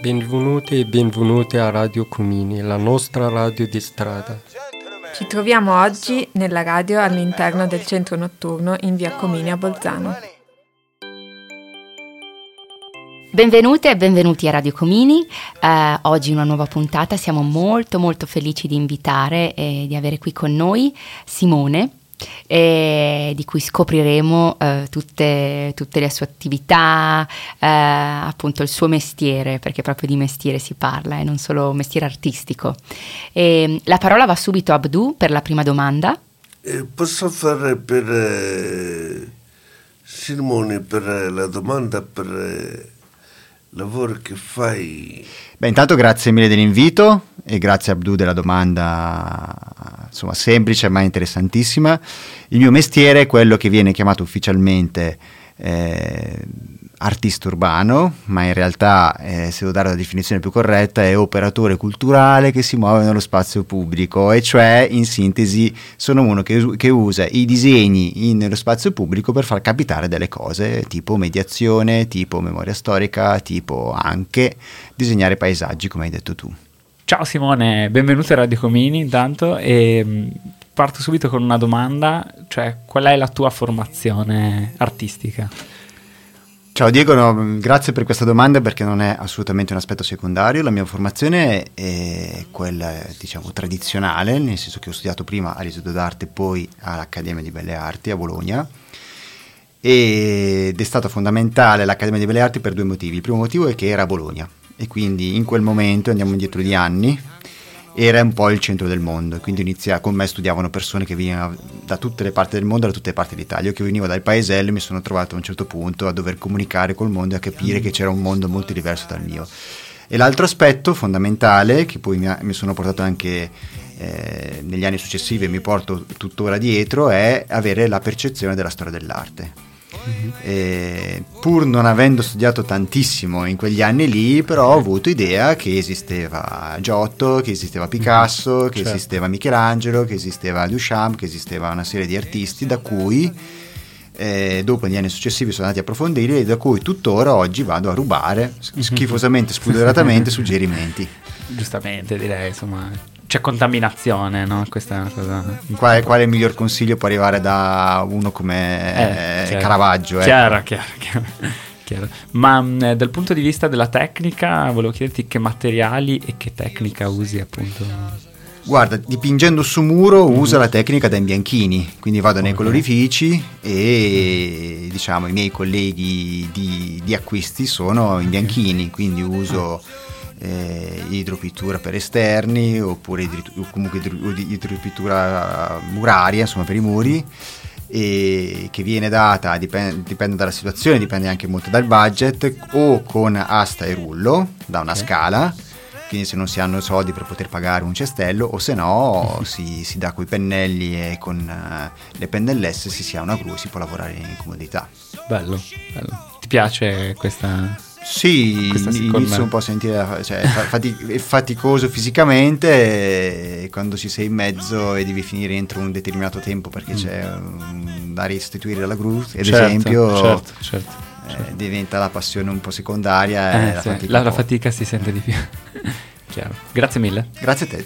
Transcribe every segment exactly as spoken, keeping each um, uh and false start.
Benvenuti e benvenute a Radio Comini, la nostra radio di strada. Ci troviamo oggi nella radio all'interno del centro notturno in via Comini a Bolzano. Benvenute e benvenuti a Radio Comini, eh, oggi una nuova puntata, siamo molto molto felici di invitare e di avere qui con noi Simone, e di cui scopriremo eh, tutte, tutte le sue attività, eh, appunto il suo mestiere, perché proprio di mestiere si parla e eh, non solo mestiere artistico. E la parola va subito a Abdu per la prima domanda. Eh, posso fare per eh, Simone per eh, la domanda per eh... lavoro che fai? Beh, intanto grazie mille dell'invito e grazie a Abdu della domanda, insomma semplice ma interessantissima. Il mio mestiere è quello che viene chiamato ufficialmente eh, artista urbano, ma in realtà eh, se devo dare la definizione più corretta è operatore culturale che si muove nello spazio pubblico, e cioè in sintesi sono uno che, us- che usa i disegni in, nello spazio pubblico per far capitare delle cose tipo mediazione, tipo memoria storica, tipo anche disegnare paesaggi, come hai detto tu. Ciao Simone, benvenuto a Radio Comini intanto, e parto subito con una domanda, cioè qual è la tua formazione artistica? Ciao Diego, no, grazie per questa domanda perché non è assolutamente un aspetto secondario. La mia formazione è quella, diciamo, tradizionale, nel senso che ho studiato prima all'Istituto d'Arte, poi all'Accademia di Belle Arti a Bologna, ed è stata fondamentale l'Accademia di Belle Arti per due motivi. Il primo motivo è che era a Bologna e quindi in quel momento, andiamo indietro di anni, era un po' il centro del mondo, quindi inizia, con me studiavano persone che venivano da tutte le parti del mondo, da tutte le parti d'Italia. Io che venivo dal paesello mi sono trovato a un certo punto a dover comunicare col mondo e a capire che c'era un mondo molto diverso dal mio. E l'altro aspetto fondamentale, che poi mi, ha, mi sono portato anche eh, negli anni successivi e mi porto tuttora dietro, è avere la percezione della storia dell'arte. Mm-hmm. E pur non avendo studiato tantissimo in quegli anni lì, però ho avuto idea che esisteva Giotto, che esisteva Picasso, mm-hmm. che certo. esisteva Michelangelo, che esisteva Duchamp, che esisteva una serie di artisti da cui eh, dopo negli anni successivi sono andati a approfondire e da cui tuttora oggi vado a rubare schifosamente, spudoratamente suggerimenti. Giustamente, direi, insomma. C'è contaminazione, no? Questa è una cosa. Quale, quale miglior consiglio può arrivare da uno come eh, eh, Caravaggio? Chiaro, eh. chiaro, chiaro, chiaro. Ma mh, dal punto di vista della tecnica, volevo chiederti che materiali e che tecnica usi, appunto. Guarda, dipingendo su muro mm. uso la tecnica da imbianchini, quindi vado okay. nei colorifici e mm. diciamo i miei colleghi di, di acquisti sono imbianchini, quindi uso. Mm. Eh, idropittura per esterni oppure idri- comunque idri- idropittura muraria, insomma per i muri, e che viene data, dipende, dipende dalla situazione, dipende anche molto dal budget, o con asta e rullo da una okay. scala, quindi se non si hanno soldi per poter pagare un cestello, o se no si, si dà coi pennelli e con uh, le pennellesse si, si ha una gru e si può lavorare in comodità. Bello, bello. Ti piace questa... Sì, inizio un po' a sentire, cioè, è faticoso fisicamente e quando ci sei in mezzo e devi finire entro un determinato tempo perché mm. c'è um, da restituire alla gru, ad certo, esempio, certo, certo, eh, certo. diventa la passione un po' secondaria eh, e la, sì, fatica, la, po'. la fatica si sente di più. Chiaro. Grazie mille. Grazie a te.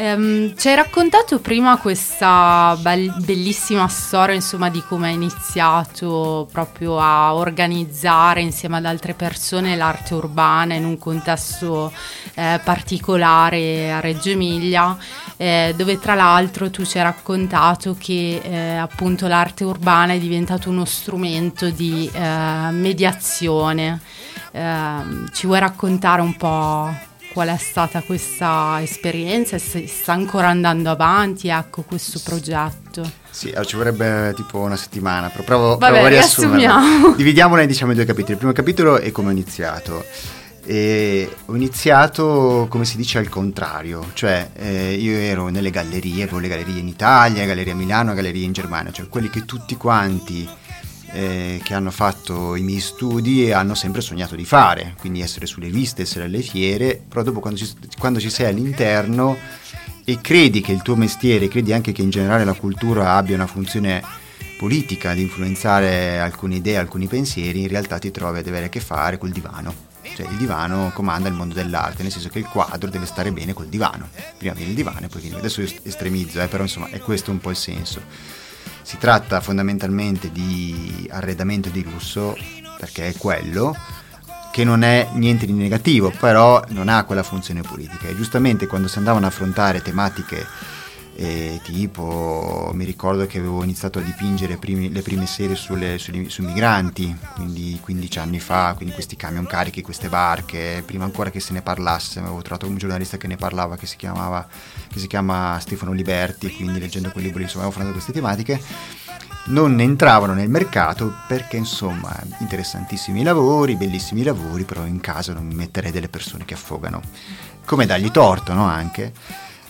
Um, ci hai raccontato prima questa be- bellissima storia, insomma, di come hai iniziato proprio a organizzare insieme ad altre persone l'arte urbana in un contesto eh, particolare a Reggio Emilia, eh, dove tra l'altro tu ci hai raccontato che eh, appunto l'arte urbana è diventato uno strumento di eh, mediazione. Eh, ci vuoi raccontare un po' qual è stata questa esperienza e se sta ancora andando avanti, ecco, questo progetto? Sì, ci vorrebbe tipo una settimana, però provo, Vabbè, provo a riassumerla. Dividiamola in, diciamo, due capitoli. Il primo capitolo è come ho iniziato. E ho iniziato, come si dice, al contrario, cioè eh, io ero nelle gallerie, avevo le gallerie in Italia, galleria a Milano, gallerie in Germania, cioè quelli che tutti quanti Eh, che hanno fatto i miei studi e hanno sempre sognato di fare, quindi essere sulle viste, essere alle fiere, però dopo quando ci, quando ci sei all'interno e credi che il tuo mestiere, credi anche che in generale la cultura abbia una funzione politica, ad influenzare alcune idee, alcuni pensieri, in realtà ti trovi ad avere a che fare col divano. Cioè il divano comanda il mondo dell'arte, nel senso che il quadro deve stare bene col divano. Prima viene il divano e poi viene... Adesso io estremizzo, eh, però insomma è questo un po' il senso. Si tratta fondamentalmente di arredamento di lusso, perché è quello, che non è niente di negativo, però non ha quella funzione politica. E giustamente quando si andavano ad affrontare tematiche eh, tipo, mi ricordo che avevo iniziato a dipingere primi, le prime serie sulle, sui, sui migranti, quindi quindici anni fa, quindi questi camion carichi, queste barche, prima ancora che se ne parlasse, avevo trovato un giornalista che ne parlava, che si chiamava, che si chiama Stefano Liberti, quindi leggendo quel libro insomma avevo affrontato queste tematiche. Non entravano nel mercato perché insomma interessantissimi lavori, bellissimi lavori, però in casa non mi metterei delle persone che affogano, come dargli torto, no, anche.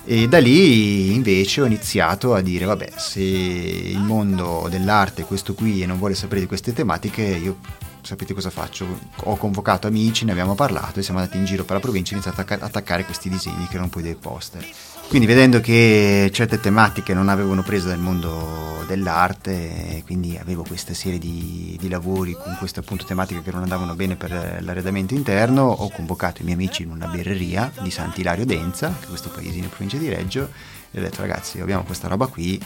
E da lì invece ho iniziato a dire vabbè, se il mondo dell'arte è questo qui e non vuole sapere di queste tematiche, io sapete cosa faccio? Ho convocato amici, ne abbiamo parlato e siamo andati in giro per la provincia e ho iniziato ad attaccare questi disegni che erano poi dei poster. Quindi vedendo che certe tematiche non avevano preso dal mondo dell'arte, quindi avevo questa serie di, di lavori con queste appunto tematiche che non andavano bene per l'arredamento interno, ho convocato i miei amici in una birreria di Sant'Ilario Denza, che è questo paesino in provincia di Reggio, e ho detto ragazzi abbiamo questa roba qui,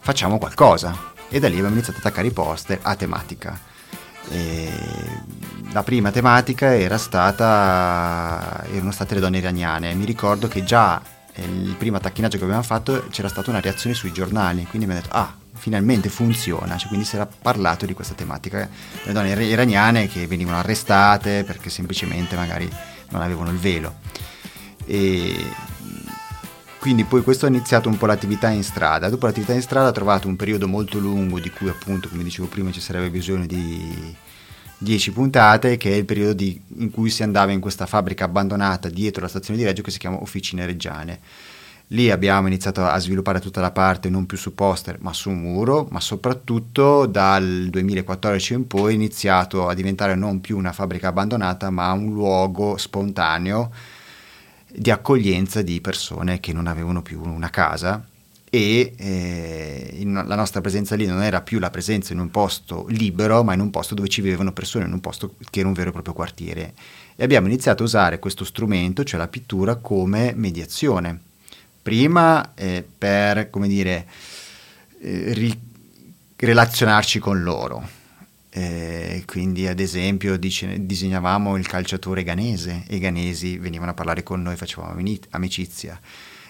facciamo qualcosa. E da lì abbiamo iniziato ad attaccare i poster a tematica. E la prima tematica era stata, erano state le donne iraniane. Mi ricordo che già il primo tacchinaggio che abbiamo fatto c'era stata una reazione sui giornali, quindi mi hanno detto ah, finalmente funziona, cioè, quindi si era parlato di questa tematica, le donne iraniane che venivano arrestate perché semplicemente magari non avevano il velo. E quindi poi questo ha iniziato un po' l'attività in strada. Dopo l'attività in strada ho trovato un periodo molto lungo di cui appunto, come dicevo prima, ci sarebbe bisogno di dieci puntate, che è il periodo di, in cui si andava in questa fabbrica abbandonata dietro la stazione di Reggio che si chiama Officine Reggiane. Lì abbiamo iniziato a sviluppare tutta la parte non più su poster ma su un muro, ma soprattutto dal duemilaquattordici in poi è iniziato a diventare non più una fabbrica abbandonata ma un luogo spontaneo di accoglienza di persone che non avevano più una casa. E eh, la nostra presenza lì non era più la presenza in un posto libero, ma in un posto dove ci vivevano persone, in un posto che era un vero e proprio quartiere. E abbiamo iniziato a usare questo strumento, cioè la pittura, come mediazione. Prima eh, per, come dire, eh, ri- relazionarci con loro. Eh, quindi ad esempio dice, disegnavamo il calciatore ganese, e i ganesi venivano a parlare con noi, facevamo amicizia.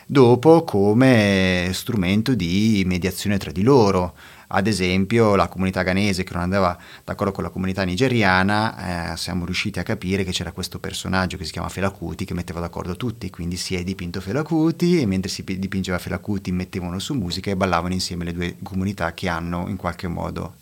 Dopo come strumento di mediazione tra di loro, ad esempio la comunità ghanese che non andava d'accordo con la comunità nigeriana, eh, siamo riusciti a capire che c'era questo personaggio che si chiama Fela Kuti che metteva d'accordo tutti, quindi si è dipinto Fela Kuti e mentre si dipingeva Fela Kuti mettevano su musica e ballavano insieme le due comunità che hanno in qualche modo,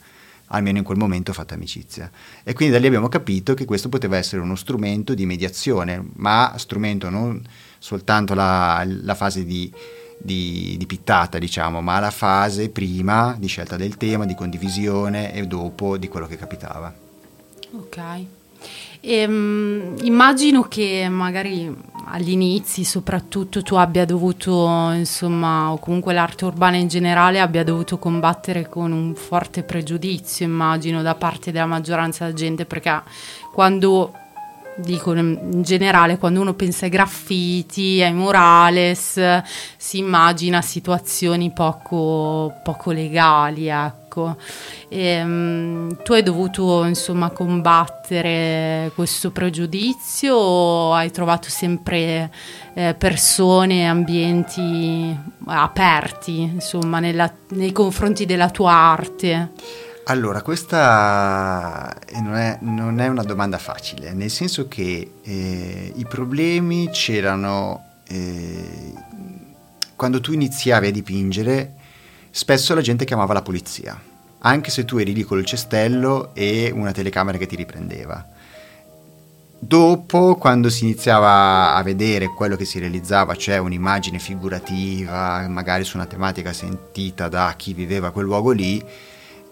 almeno in quel momento, fatto amicizia. E quindi da lì abbiamo capito che questo poteva essere uno strumento di mediazione, ma strumento non soltanto la, la fase di, di, di pittata, diciamo, ma la fase prima di scelta del tema, di condivisione e dopo di quello che capitava. Ok. Ehm, immagino che magari agli inizi soprattutto tu abbia dovuto, insomma, o comunque l'arte urbana in generale abbia dovuto combattere con un forte pregiudizio, immagino, da parte della maggioranza della gente, perché quando... dico in generale, quando uno pensa ai graffiti, ai murales, si immagina situazioni poco, poco legali, ecco. E, um, tu hai dovuto insomma combattere questo pregiudizio o hai trovato sempre eh, persone, ambienti aperti insomma nella, nei confronti della tua arte? Allora, questa non è, non è una domanda facile, nel senso che eh, i problemi c'erano eh, quando tu iniziavi a dipingere, spesso la gente chiamava la polizia, anche se tu eri lì con il cestello e una telecamera che ti riprendeva. Dopo, quando si iniziava a vedere quello che si realizzava, cioè un'immagine figurativa, magari su una tematica sentita da chi viveva quel luogo lì,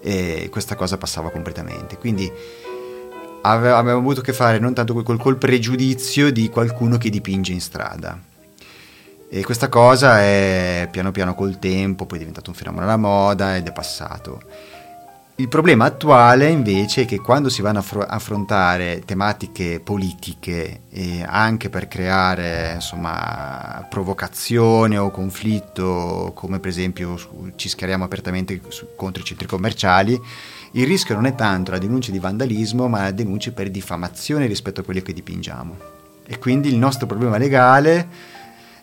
e questa cosa passava completamente. Quindi ave- abbiamo avuto a che fare non tanto col, col pregiudizio di qualcuno che dipinge in strada, e questa cosa è piano piano col tempo poi è diventato un fenomeno alla moda ed è passato. Il problema attuale invece è che quando si vanno a fr- affrontare tematiche politiche, e anche per creare insomma provocazione o conflitto, come per esempio su, ci schieriamo apertamente su, contro i centri commerciali, il rischio non è tanto la denuncia di vandalismo, ma la denuncia per diffamazione rispetto a quello che dipingiamo. E quindi il nostro problema legale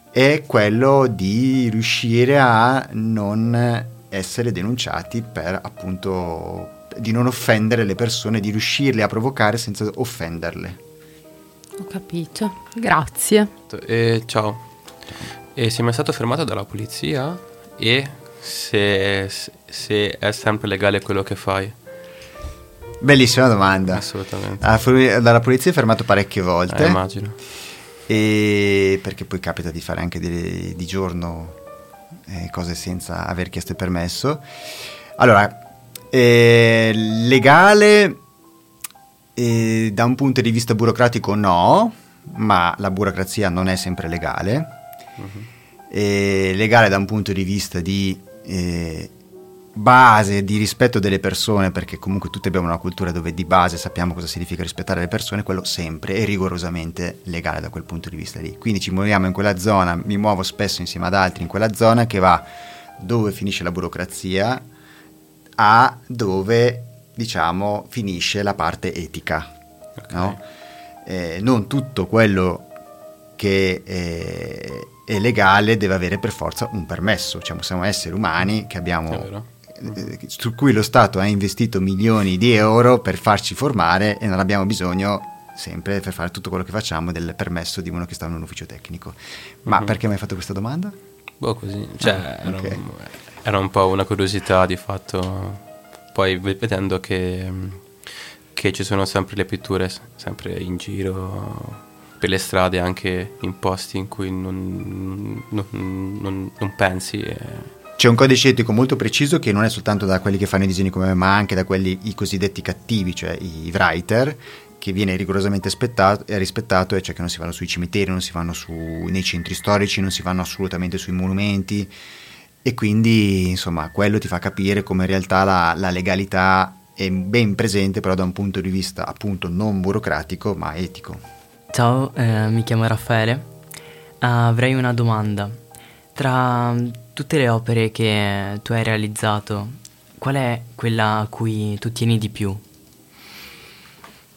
è quello di riuscire a non essere denunciati per, appunto, di non offendere le persone, di riuscirle a provocare senza offenderle. Ho capito, grazie. Eh, ciao. Eh, sei mai stato fermato dalla polizia? E se, se è sempre legale quello che fai? Bellissima domanda. Assolutamente. Ah, dalla polizia è fermato parecchie volte. Eh, immagino. E perché poi capita di fare anche di, di giorno Eh, cose senza aver chiesto il permesso. Allora, eh, legale eh, da un punto di vista burocratico no, ma la burocrazia non è sempre legale. Uh-huh. Eh, legale da un punto di vista di eh, base, di rispetto delle persone, perché comunque tutti abbiamo una cultura dove di base sappiamo cosa significa rispettare le persone, quello sempre è rigorosamente legale da quel punto di vista lì. Quindi ci muoviamo in quella zona, mi muovo spesso insieme ad altri in quella zona che va dove finisce la burocrazia a dove, diciamo, finisce la parte etica. Okay. No? Eh, non tutto quello che è, è legale deve avere per forza un permesso, cioè siamo esseri umani che abbiamo, eh, su cui lo Stato ha investito milioni di euro per farci formare, e non abbiamo bisogno sempre, per fare tutto quello che facciamo, del permesso di uno che sta in un ufficio tecnico. Ma mm-hmm. perché mi hai fatto questa domanda? Boh, così, cioè, ah, era, okay. un, era un po' una curiosità di fatto, poi vedendo che, che ci sono sempre le pitture sempre in giro per le strade, anche in posti in cui non, non, non, non pensi. E... C'è un codice etico molto preciso che non è soltanto da quelli che fanno i disegni come me, ma anche da quelli i cosiddetti cattivi, cioè i writer, che viene rigorosamente rispettato, e cioè che non si vanno sui cimiteri, non si vanno su, nei centri storici, non si vanno assolutamente sui monumenti, e quindi insomma quello ti fa capire come in realtà la, la legalità è ben presente, però da un punto di vista appunto non burocratico ma etico. Ciao, eh, mi chiamo Raffaele. Uh, avrei una domanda. Tra tutte le opere che tu hai realizzato, qual è quella a cui tu tieni di più?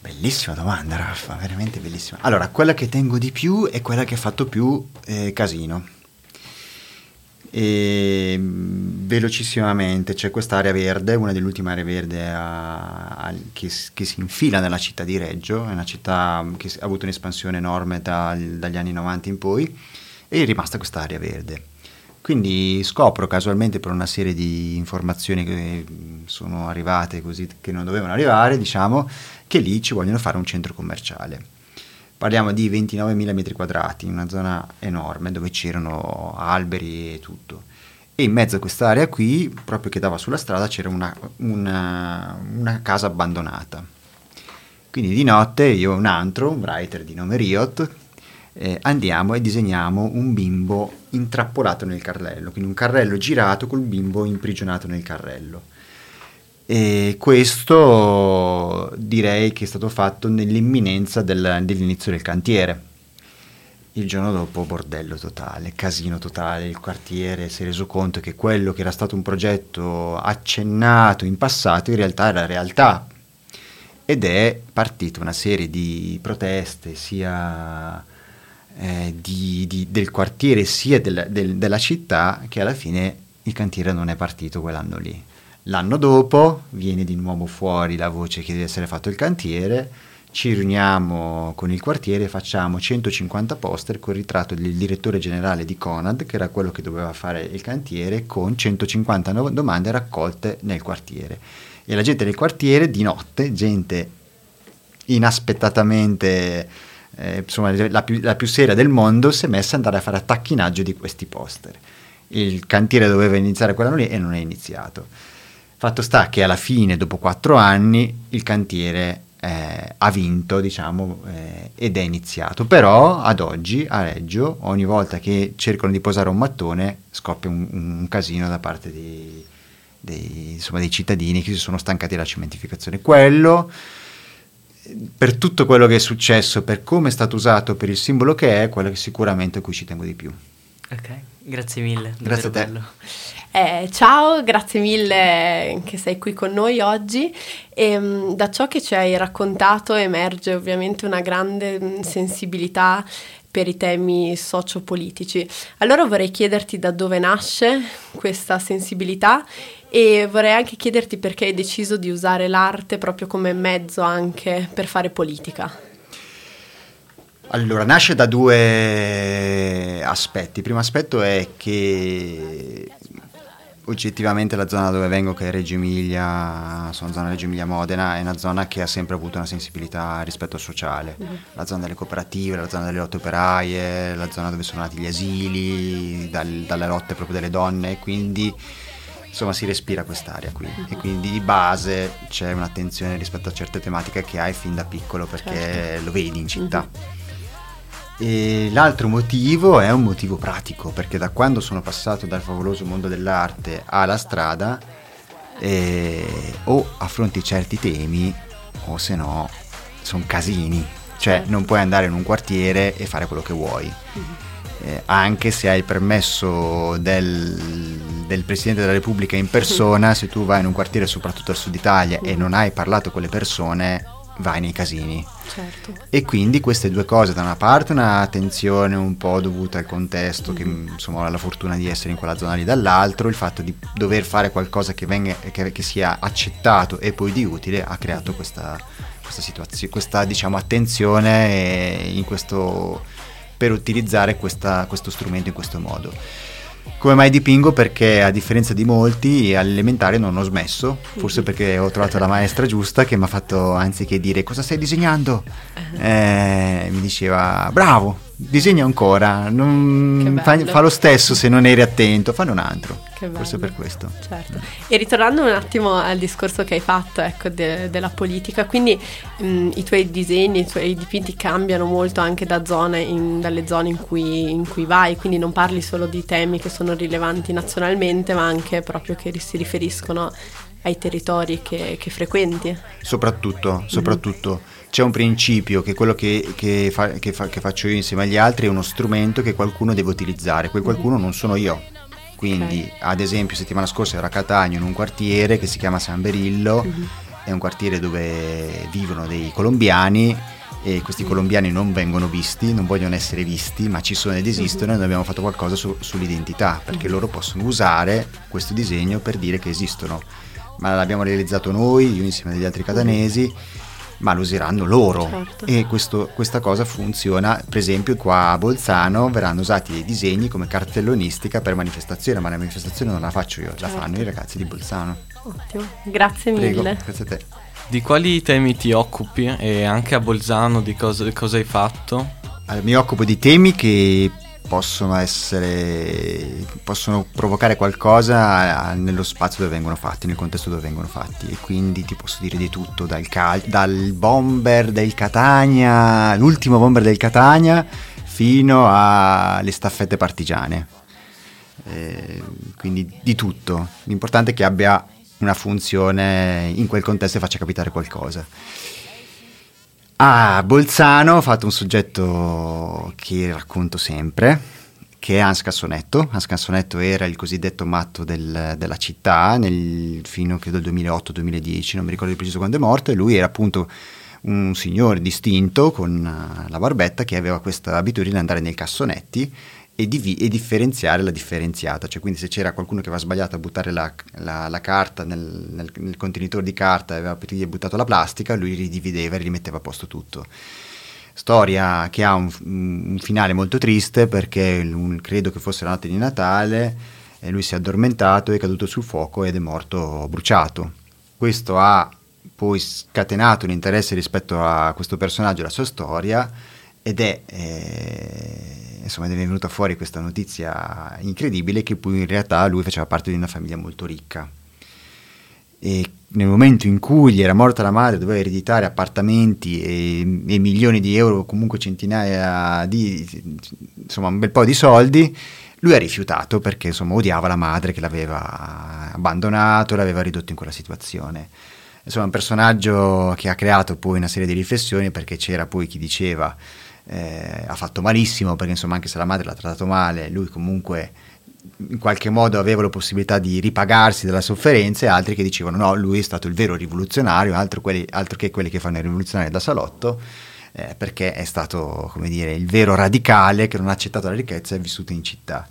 Bellissima domanda, Raffa, veramente bellissima. Allora, quella che tengo di più è quella che ha fatto più eh, casino. E, velocissimamente, c'è quest'area verde, una delle ultime aree verde a, a, che, che si infila nella città di Reggio. È una città che ha avuto un'espansione enorme da, dagli anni novanta in poi, e è rimasta quest'area verde. Quindi scopro casualmente, per una serie di informazioni che sono arrivate così, che non dovevano arrivare, diciamo, che lì ci vogliono fare un centro commerciale. Parliamo di ventinovemila metri quadrati, una zona enorme dove c'erano alberi e tutto. E in mezzo a quest'area qui, proprio che dava sulla strada, c'era una, una, una casa abbandonata. Quindi di notte io e un altro, un writer di nome Riot, eh, andiamo e disegniamo un bimbo intrappolato nel carrello. Quindi un carrello girato col bimbo imprigionato nel carrello. E questo direi che è stato fatto nell'imminenza del, dell'inizio del cantiere. Il giorno dopo bordello totale, casino totale, il quartiere si è reso conto che quello che era stato un progetto accennato in passato in realtà era realtà, ed è partita una serie di proteste sia eh, di, di, del quartiere sia del, del, della città, che alla fine il cantiere non è partito quell'anno lì. L'anno dopo viene di nuovo fuori la voce che deve essere fatto il cantiere, ci riuniamo con il quartiere, facciamo centocinquanta poster con il ritratto del direttore generale di Conad, che era quello che doveva fare il cantiere, con centocinquanta domande raccolte nel quartiere. E la gente del quartiere di notte, gente inaspettatamente, eh, insomma la più, la più seria del mondo, si è messa ad andare a fare attacchinaggio di questi poster. Il cantiere doveva iniziare quell'anno lì e non è iniziato. Fatto sta che alla fine, dopo quattro anni, il cantiere eh, ha vinto, diciamo, eh, ed è iniziato. Però ad oggi, a Reggio, ogni volta che cercano di posare un mattone, scoppia un, un casino da parte di, dei, insomma, dei cittadini che si sono stancati della cementificazione. Quello, per tutto quello che è successo, per come è stato usato, per il simbolo che è, quello che sicuramente a cui ci tengo di più. Ok, grazie mille. Grazie a te. Eh, ciao, grazie mille che sei qui con noi oggi. E, da ciò che ci hai raccontato emerge ovviamente una grande sensibilità per i temi sociopolitici. Allora vorrei chiederti da dove nasce questa sensibilità e vorrei anche chiederti perché hai deciso di usare l'arte proprio come mezzo anche per fare politica. Allora, nasce da due aspetti. Il primo aspetto è che oggettivamente la zona dove vengo, che è Reggio Emilia, sono zona Reggio Emilia Modena, è una zona che ha sempre avuto una sensibilità rispetto al sociale. La zona delle cooperative, la zona delle lotte operaie, la zona dove sono nati gli asili, dal, dalle lotte proprio delle donne, quindi insomma si respira quest'area qui. E quindi di base c'è un'attenzione rispetto a certe tematiche che hai fin da piccolo, perché certo, lo vedi in città. Mm-hmm. E l'altro motivo è un motivo pratico, perché da quando sono passato dal favoloso mondo dell'arte alla strada eh, o affronti certi temi o se no sono casini, cioè non puoi andare in un quartiere e fare quello che vuoi, eh, anche se hai il permesso del, del Presidente della Repubblica in persona. Se tu vai in un quartiere, soprattutto al sud Italia, e non hai parlato con le persone, vai nei casini. Certo. E quindi queste due cose, da una parte una tensione un po' dovuta al contesto, mm. che insomma ho la fortuna di essere in quella zona lì, dall'altro il fatto di dover fare qualcosa che venga, che, che sia accettato e poi di utile, ha creato questa, questa situazione, questa diciamo attenzione in questo, per utilizzare questa, questo strumento in questo modo. Come mai dipingo? Perché a differenza di molti all'elementare non ho smesso, forse perché ho trovato la maestra giusta che mi ha fatto, anziché dire cosa stai disegnando, eh, mi diceva bravo, disegna ancora, non fa, fa lo stesso, se non eri attento fanno un altro. Che forse per questo. Certo. E ritornando un attimo al discorso che hai fatto, ecco, de- della politica, quindi mh, i tuoi disegni, i tuoi dipinti cambiano molto anche da zone in, dalle zone in cui, in cui vai, quindi non parli solo di temi che sono rilevanti nazionalmente, ma anche proprio che si riferiscono ai territori che, che frequenti. Soprattutto, soprattutto. Mm-hmm. C'è un principio che quello che, che, fa, che, fa, che faccio io insieme agli altri è uno strumento che qualcuno deve utilizzare, quel qualcuno non sono io. Quindi okay. Ad esempio settimana scorsa ero a Catania in un quartiere che si chiama San Berillo, mm-hmm. è un quartiere dove vivono dei colombiani e questi mm-hmm. colombiani non vengono visti, non vogliono essere visti, ma ci sono ed esistono, mm-hmm. e noi abbiamo fatto qualcosa su, sull'identità, perché mm-hmm. loro possono usare questo disegno per dire che esistono, ma l'abbiamo realizzato noi, io insieme agli altri catanesi, mm-hmm. ma lo useranno loro. Certo. E questo, questa cosa funziona. Per esempio qua a Bolzano verranno usati dei disegni come cartellonistica per manifestazione, ma la manifestazione non la faccio io, certo. la fanno i ragazzi di Bolzano. Ottimo, grazie mille. Prego, grazie a te. Di quali temi ti occupi e anche a Bolzano di cosa, cosa hai fatto? Allora, mi occupo di temi che possono essere possono provocare qualcosa nello spazio dove vengono fatti, nel contesto dove vengono fatti, e quindi ti posso dire di tutto, dal cal- dal bomber del Catania, l'ultimo bomber del Catania, fino alle staffette partigiane, eh, quindi di tutto. L'importante è che abbia una funzione in quel contesto e faccia capitare qualcosa. A Bolzano ho fatto un soggetto che racconto sempre, che è Hans Cassonetto. Hans Cassonetto era il cosiddetto matto del, della città nel, fino credo al duemilaotto duemiladieci, non mi ricordo di preciso quando è morto, e lui era appunto un signore distinto con la barbetta che aveva questa abitudine di andare nei cassonetti e, di, e differenziare la differenziata, cioè quindi se c'era qualcuno che aveva sbagliato a buttare la, la, la carta nel, nel, nel contenitore di carta e aveva gli buttato la plastica, lui ridivideva e rimetteva a posto tutto. Storia che ha un, un finale molto triste, perché un, credo che fosse la notte di Natale, e lui si è addormentato, è caduto sul fuoco ed è morto bruciato. Questo ha poi scatenato un interesse rispetto a questo personaggio e alla sua storia, ed è eh, insomma è venuta fuori questa notizia incredibile che poi in realtà lui faceva parte di una famiglia molto ricca. E nel momento in cui gli era morta la madre, doveva ereditare appartamenti e, e milioni di euro, comunque centinaia di, insomma un bel po' di soldi, lui ha rifiutato perché insomma odiava la madre che l'aveva abbandonato, l'aveva ridotto in quella situazione. Insomma, un personaggio che ha creato poi una serie di riflessioni, perché c'era poi chi diceva eh, ha fatto malissimo, perché insomma anche se la madre l'ha trattato male, lui comunque in qualche modo aveva la possibilità di ripagarsi della sofferenza, e altri che dicevano no, lui è stato il vero rivoluzionario, altro, quelli, altro che quelli che fanno i rivoluzionari da salotto, eh, perché è stato, come dire, il vero radicale che non ha accettato la ricchezza e è vissuto in città.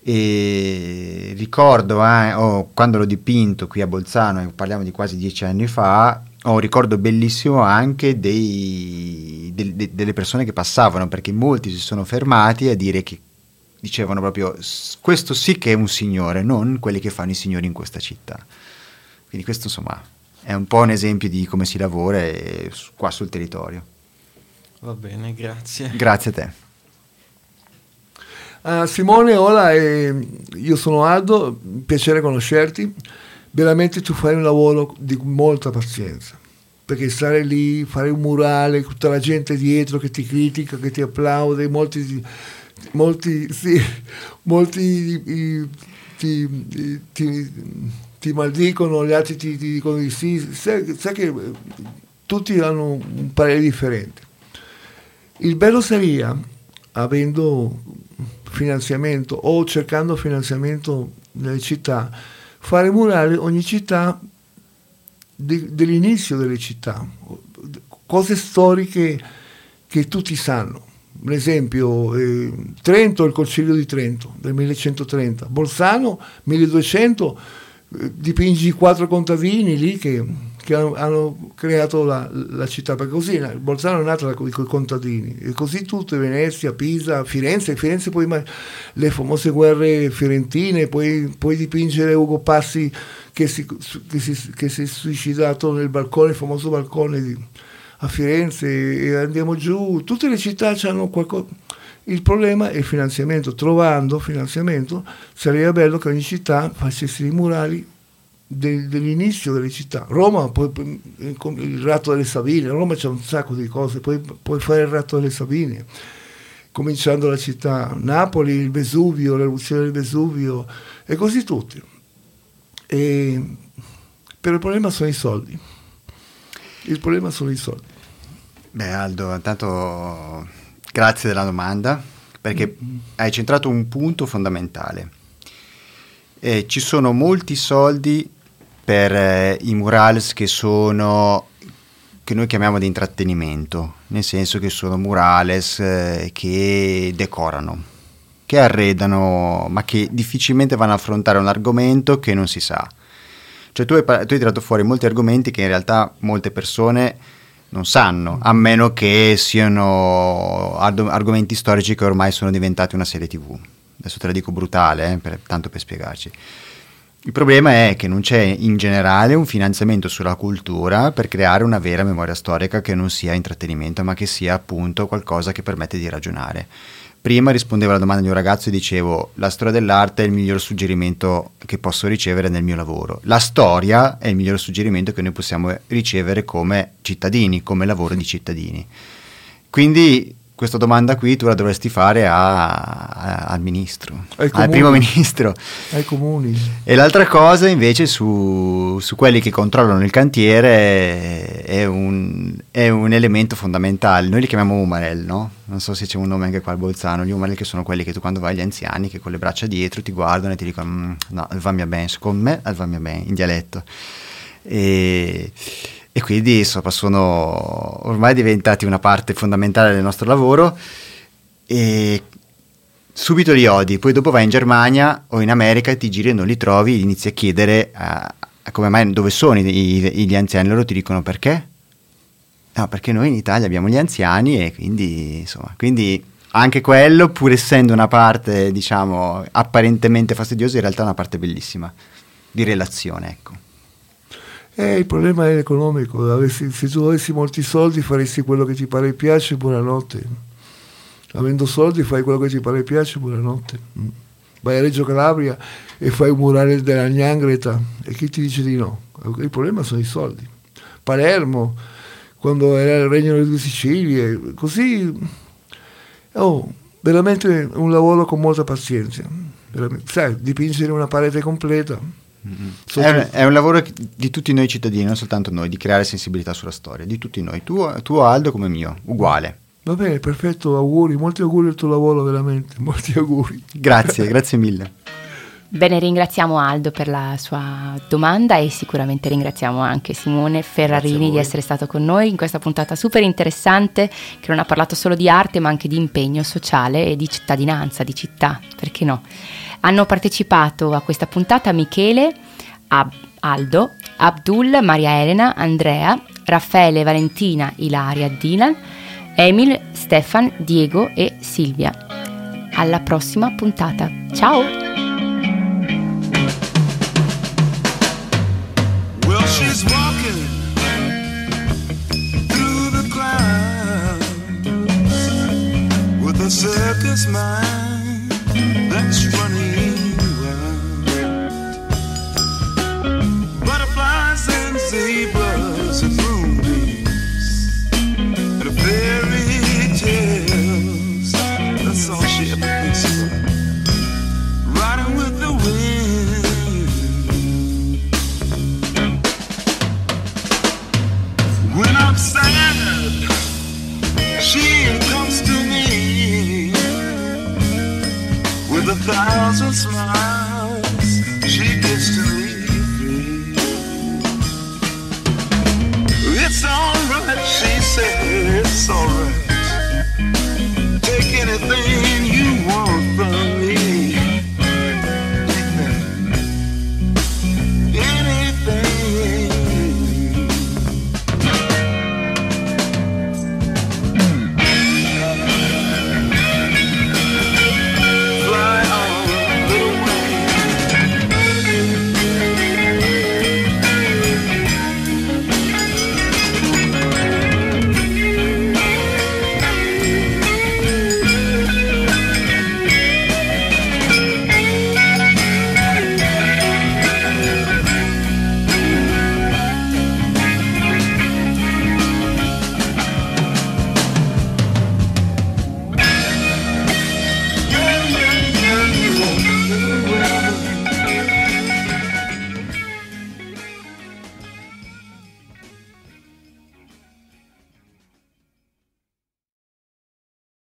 E ricordo eh, oh, quando l'ho dipinto qui a Bolzano, parliamo di quasi dieci anni fa, ho un ricordo bellissimo anche dei, de, de, delle persone che passavano, perché molti si sono fermati a dire che dicevano proprio questo sì che è un signore, non quelli che fanno i signori in questa città. Quindi questo insomma è un po' un esempio di come si lavora e, qua sul territorio. Va bene, grazie. Grazie a te. Uh, Simone, hola, eh, io sono Aldo, piacere conoscerti, veramente tu fai un lavoro di molta pazienza, perché stare lì, fare un murale, tutta la gente dietro che ti critica, che ti applaude, molti, molti, sì, molti i, ti, ti, ti, ti maldicono, gli altri ti, ti dicono di sì, sai, sai che tutti hanno un parere differente. Il bello seria, avendo finanziamento o cercando finanziamento nelle città, fare murale ogni città de, dell'inizio delle città, cose storiche che tutti sanno. Un esempio, eh, Trento, il Concilio di Trento del millecentotrenta, Bolzano milleduecento, eh, dipingi quattro contadini lì che, che hanno, hanno creato la, la città, perché così Bolzano è nata con i contadini, e così tutte, Venezia, Pisa, Firenze, Firenze poi ma, le famose guerre fiorentine, poi, poi dipingere Ugo Passi che si, che, si, che si è suicidato nel balcone, il famoso balcone di, a Firenze, e andiamo giù, tutte le città hanno qualcosa. Il problema è il finanziamento, trovando finanziamento sarebbe bello che ogni città facesse i murali dell'inizio delle città. Roma, poi il Ratto delle Sabine, a Roma c'è un sacco di cose, poi puoi fare il Ratto delle Sabine cominciando la città, Napoli, il Vesuvio, l'eruzione del Vesuvio e così tutti. E però il problema sono i soldi, il problema sono i soldi. Beh Aldo, intanto grazie della domanda, perché mm. hai centrato un punto fondamentale. Eh, ci sono molti soldi per eh, i murals che sono, che noi chiamiamo di intrattenimento, nel senso che sono murales eh, che decorano, che arredano, ma che difficilmente vanno a affrontare un argomento che non si sa. Cioè tu hai, tu hai tirato fuori molti argomenti che in realtà molte persone non sanno, a meno che siano arg- argomenti storici che ormai sono diventati una serie tivù. Adesso te la dico brutale, eh, per, tanto per spiegarci. Il problema è che non c'è in generale un finanziamento sulla cultura per creare una vera memoria storica che non sia intrattenimento, ma che sia appunto qualcosa che permette di ragionare. Prima rispondevo alla domanda di un ragazzo e dicevo la storia dell'arte è il miglior suggerimento che posso ricevere nel mio lavoro. La storia è il miglior suggerimento che noi possiamo ricevere come cittadini, come lavoro di cittadini. Quindi questa domanda qui tu la dovresti fare a, a, al ministro, ai comuni, al primo ministro, ai comuni. E l'altra cosa invece su, su quelli che controllano il cantiere è un, è un elemento fondamentale. Noi li chiamiamo umarel, no? Non so se c'è un nome anche qua al Bolzano. Gli umarel, che sono quelli che tu quando vai agli anziani, che con le braccia dietro ti guardano e ti dicono no, va mia ben, secondo me va mia ben, in dialetto. E... E quindi insomma, sono ormai diventati una parte fondamentale del nostro lavoro, e subito li odi, poi dopo vai in Germania o in America e ti giri e non li trovi, inizi a chiedere a, a come mai, dove sono i, i, gli anziani, loro ti dicono perché? No, perché noi in Italia abbiamo gli anziani e quindi insomma, quindi anche quello, pur essendo una parte diciamo apparentemente fastidiosa, in realtà è una parte bellissima di relazione, ecco. Eh, il problema è economico. Avessi, se tu avessi molti soldi faresti quello che ti pare e piace, buonanotte. Avendo soldi fai quello che ti pare e piace, buonanotte. Vai a Reggio Calabria e fai un murale della Gnangreta e chi ti dice di no? Il problema sono i soldi. Palermo, quando era il Regno delle Due Sicilie, così. Oh, veramente un lavoro con molta pazienza. Veramente. Sai, dipingere una parete completa È un, è un lavoro di tutti noi cittadini, non soltanto noi, di creare sensibilità sulla storia, di tutti noi, tuo, tuo Aldo come mio, uguale. Va bene, perfetto, auguri, molti auguri al tuo lavoro, veramente, molti auguri. Grazie, grazie mille. Bene, ringraziamo Aldo per la sua domanda e sicuramente ringraziamo anche Simone Ferrarini di essere stato con noi in questa puntata super interessante, che non ha parlato solo di arte ma anche di impegno sociale e di cittadinanza, di città, perché no? Hanno partecipato a questa puntata Michele, Ab- Aldo, Abdul, Maria Elena, Andrea, Raffaele, Valentina, Ilaria, Dylan, Emil, Stefan, Diego e Silvia. Alla prossima puntata, ciao!